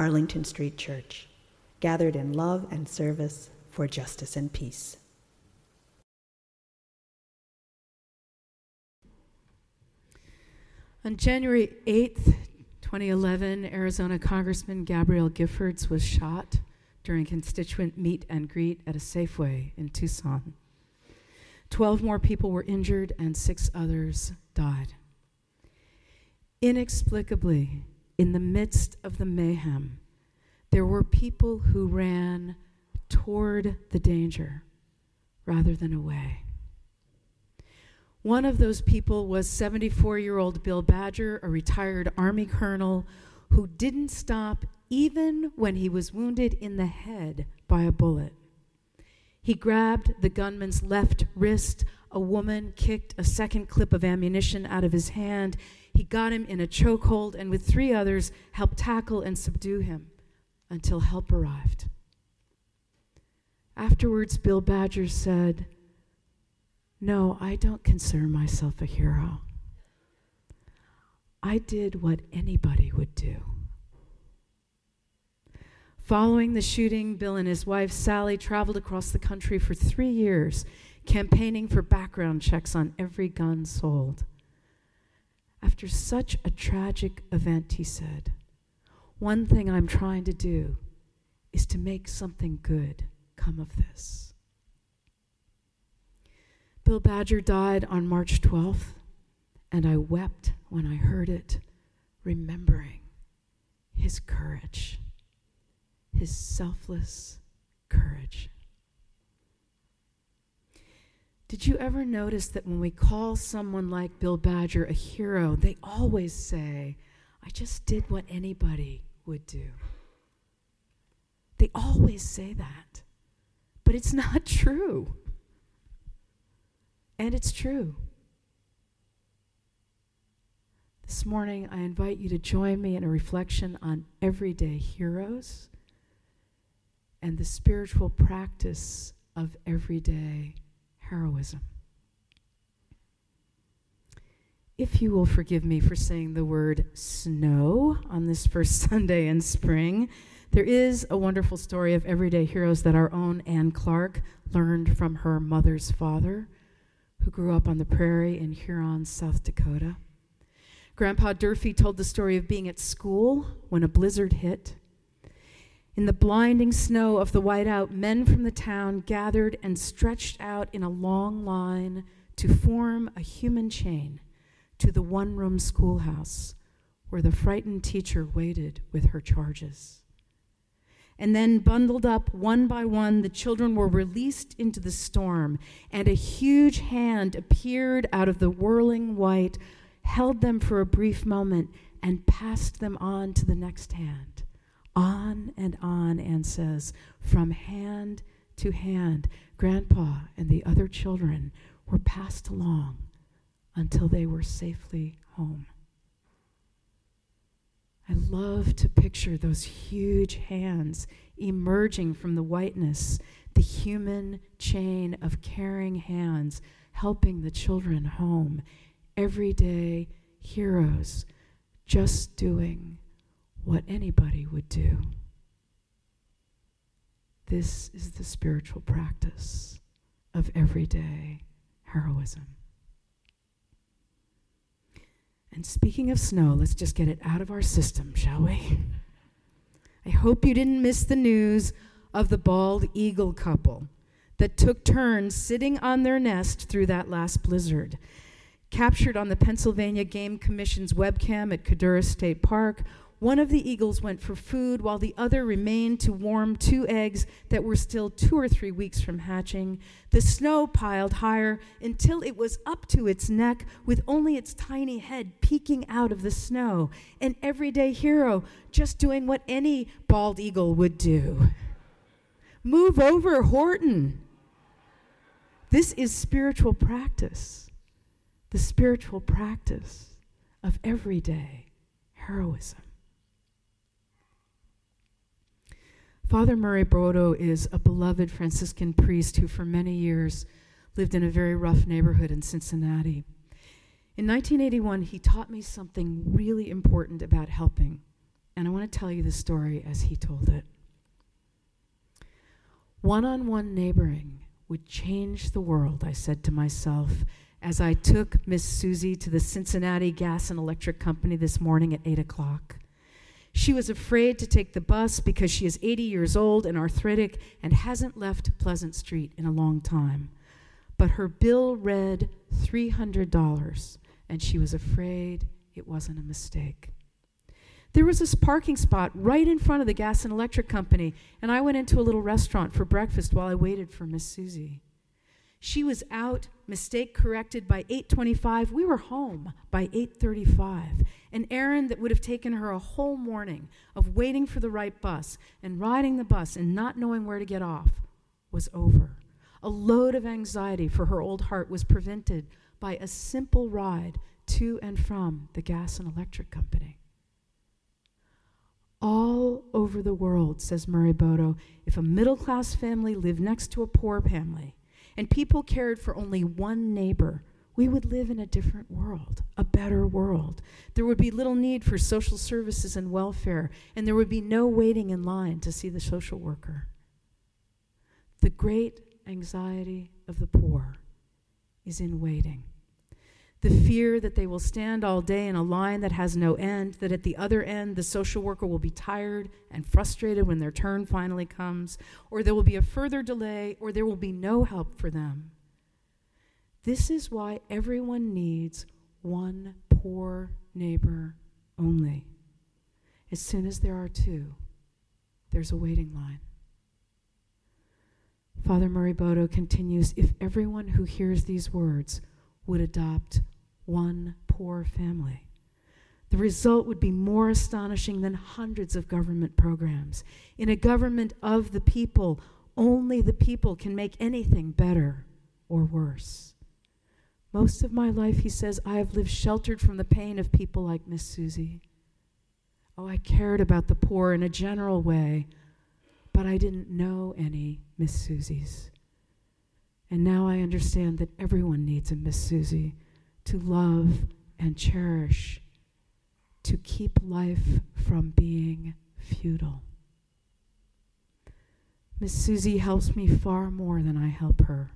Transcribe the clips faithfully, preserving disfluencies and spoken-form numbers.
Arlington Street Church, gathered in love and service for justice and peace. On January eighth, twenty eleven, Arizona Congressman Gabrielle Giffords was shot during constituent meet and greet at a Safeway in Tucson. Twelve more people were injured and six others died. Inexplicably, in the midst of the mayhem, there were people who ran toward the danger rather than away. One of those people was seventy-four-year-old Bill Badger, a retired Army colonel who didn't stop even when he was wounded in the head by a bullet. He grabbed the gunman's left wrist. A woman kicked a second clip of ammunition out of his hand. He got him in a chokehold and with three others helped tackle and subdue him until help arrived. Afterwards, Bill Badger said, "No, I don't consider myself a hero. I did what anybody would do." Following the shooting, Bill and his wife, Sally, traveled across the country for three years, campaigning for background checks on every gun sold. After such a tragic event, he said, "One thing I'm trying to do is to make something good come of this." Bill Badger died on March twelfth, and I wept when I heard it, remembering his courage. His selfless courage. Did you ever notice that when we call someone like Bill Badger a hero, they always say, "I just did what anybody would do"? They always say that, but it's not true. And it's true. This morning, I invite you to join me in a reflection on everyday heroes and the spiritual practice of everyday heroism. If you will forgive me for saying the word snow on this first Sunday in spring, there is a wonderful story of everyday heroes that our own Anne Clark learned from her mother's father, who grew up on the prairie in Huron, South Dakota. Grandpa Durfee told the story of being at school when a blizzard hit. In the blinding snow of the whiteout, men from the town gathered and stretched out in a long line to form a human chain to the one-room schoolhouse where the frightened teacher waited with her charges. And then, bundled up one by one, the children were released into the storm, and a huge hand appeared out of the whirling white, held them for a brief moment, and passed them on to the next hand. On and on, Anne says, from hand to hand, Grandpa and the other children were passed along until they were safely home. I love to picture those huge hands emerging from the whiteness, the human chain of caring hands helping the children home. Everyday heroes just doing what anybody would do. This is the spiritual practice of everyday heroism. And speaking of snow, let's just get it out of our system, shall we? I hope you didn't miss the news of the bald eagle couple that took turns sitting on their nest through that last blizzard. Captured on the Pennsylvania Game Commission's webcam at Kadura State Park, One of the eagles went for food, while the other remained to warm two eggs that were still two or three weeks from hatching. The snow piled higher until it was up to its neck, with only its tiny head peeking out of the snow. An everyday hero, just doing what any bald eagle would do. Move over, Horton. This is spiritual practice, the spiritual practice of everyday heroism. Father Murray Brodo is a beloved Franciscan priest who for many years lived in a very rough neighborhood in Cincinnati. In nineteen eighty-one, he taught me something really important about helping, and I want to tell you the story as he told it. One-on-one neighboring would change the world, I said to myself, as I took Miss Susie to the Cincinnati Gas and Electric Company this morning at eight o'clock. She was afraid to take the bus because she is eighty years old and arthritic and hasn't left Pleasant Street in a long time. But her bill read three hundred dollars, and she was afraid it wasn't a mistake. There was this parking spot right in front of the Gas and Electric Company, and I went into a little restaurant for breakfast while I waited for Miss Susie. She was out, mistake corrected, by eight twenty-five. We were home by eight thirty-five, an errand that would have taken her a whole morning of waiting for the right bus and riding the bus and not knowing where to get off was over. A load of anxiety for her old heart was prevented by a simple ride to and from the Gas and Electric Company. All over the world, says Murray Brodo, if a middle-class family lived next to a poor family, and people cared for only one neighbor, we would live in a different world, a better world. There would be little need for social services and welfare, and there would be no waiting in line to see the social worker. The great anxiety of the poor is in waiting. The fear that they will stand all day in a line that has no end, that at the other end the social worker will be tired and frustrated when their turn finally comes, or there will be a further delay, or there will be no help for them. This is why everyone needs one poor neighbor only. As soon as there are two, there's a waiting line. Father Murray Brodo continues, if everyone who hears these words would adopt one poor family, the result would be more astonishing than hundreds of government programs. In a government of the people, only the people can make anything better or worse. Most of my life, he says, I have lived sheltered from the pain of people like Miss Susie. Oh, I cared about the poor in a general way, but I didn't know any Miss Susies. And now I understand that everyone needs a Miss Susie to love and cherish, to keep life from being futile. Miss Susie helps me far more than I help her.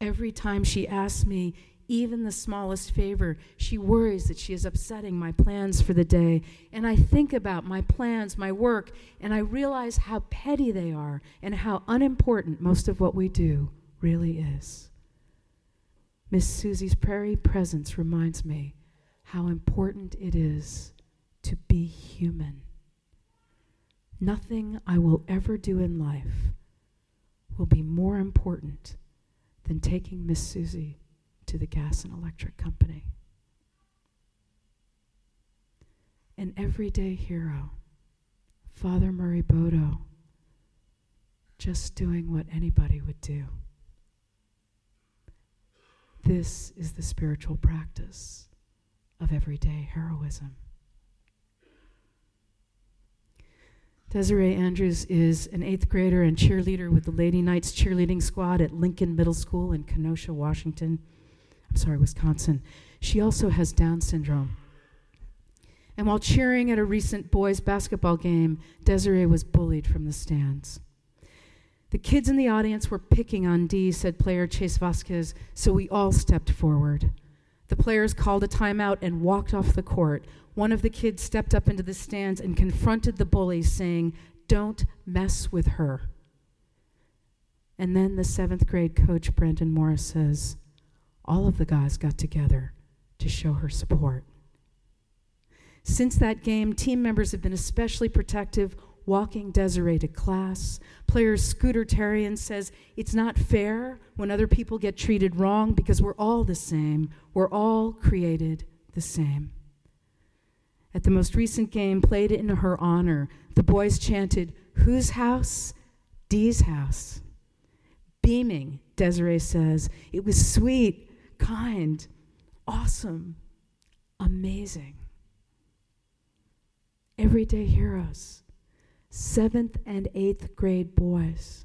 Every time she asks me even the smallest favor, she worries that she is upsetting my plans for the day. And I think about my plans, my work, and I realize how petty they are and how unimportant most of what we do really is. Miss Susie's prairie presence reminds me how important it is to be human. Nothing I will ever do in life will be more important than taking Miss Susie to the Gas and Electric Company. An everyday hero, Father Murray Brodo, just doing what anybody would do. This is the spiritual practice of everyday heroism. Desiree Andrews is an eighth grader and cheerleader with the Lady Knights cheerleading squad at Lincoln Middle School in Kenosha, Washington. sorry, Wisconsin. She also has Down syndrome. And while cheering at a recent boys' basketball game, Desiree was bullied from the stands. The kids in the audience were picking on Dee, said player Chase Vasquez, so we all stepped forward. The players called a timeout and walked off the court. One of the kids stepped up into the stands and confronted the bully, saying, "Don't mess with her." And then the seventh grade coach, Brandon Morris, says, "All of the guys got together to show her support." Since that game, team members have been especially protective, walking Desiree to class. Player Scooter Terrian says, it's not fair when other people get treated wrong because we're all the same. We're all created the same. At the most recent game played in her honor, the boys chanted, whose house? Dee's house. Beaming, Desiree says, it was sweet, kind, awesome, amazing. Everyday heroes. Seventh and eighth grade boys,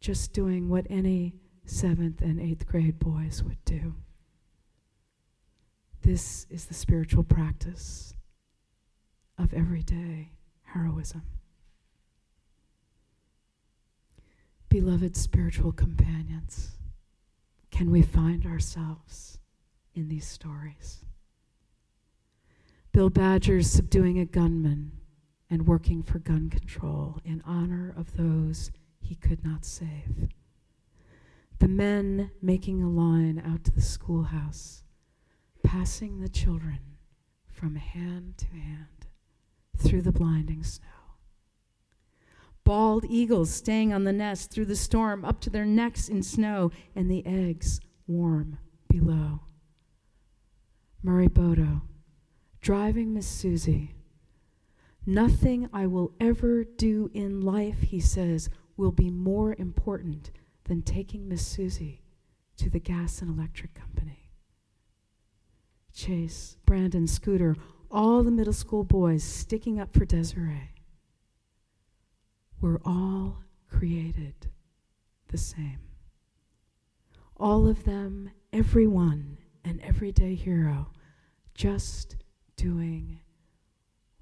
just doing what any seventh and eighth grade boys would do. This is the spiritual practice of everyday heroism. Beloved spiritual companions, can we find ourselves in these stories? Bill Badger subduing a gunman and working for gun control in honor of those he could not save. The men making a line out to the schoolhouse, passing the children from hand to hand through the blinding snow. Bald eagles staying on the nest through the storm, up to their necks in snow, and the eggs warm below. Murray Brodo, driving Miss Susie. Nothing I will ever do in life, he says, will be more important than taking Miss Susie to the Gas and Electric Company. Chase, Brandon, Scooter, all the middle school boys sticking up for Desiree. We're all created the same. All of them, everyone, an everyday hero, just doing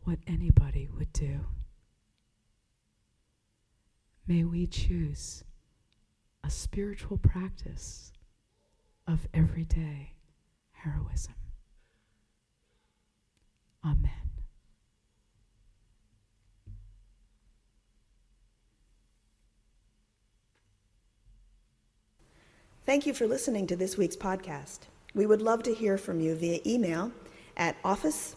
what anybody would do. May we choose a spiritual practice of everyday heroism. Amen. Thank you for listening to this week's podcast. We would love to hear from you via email at office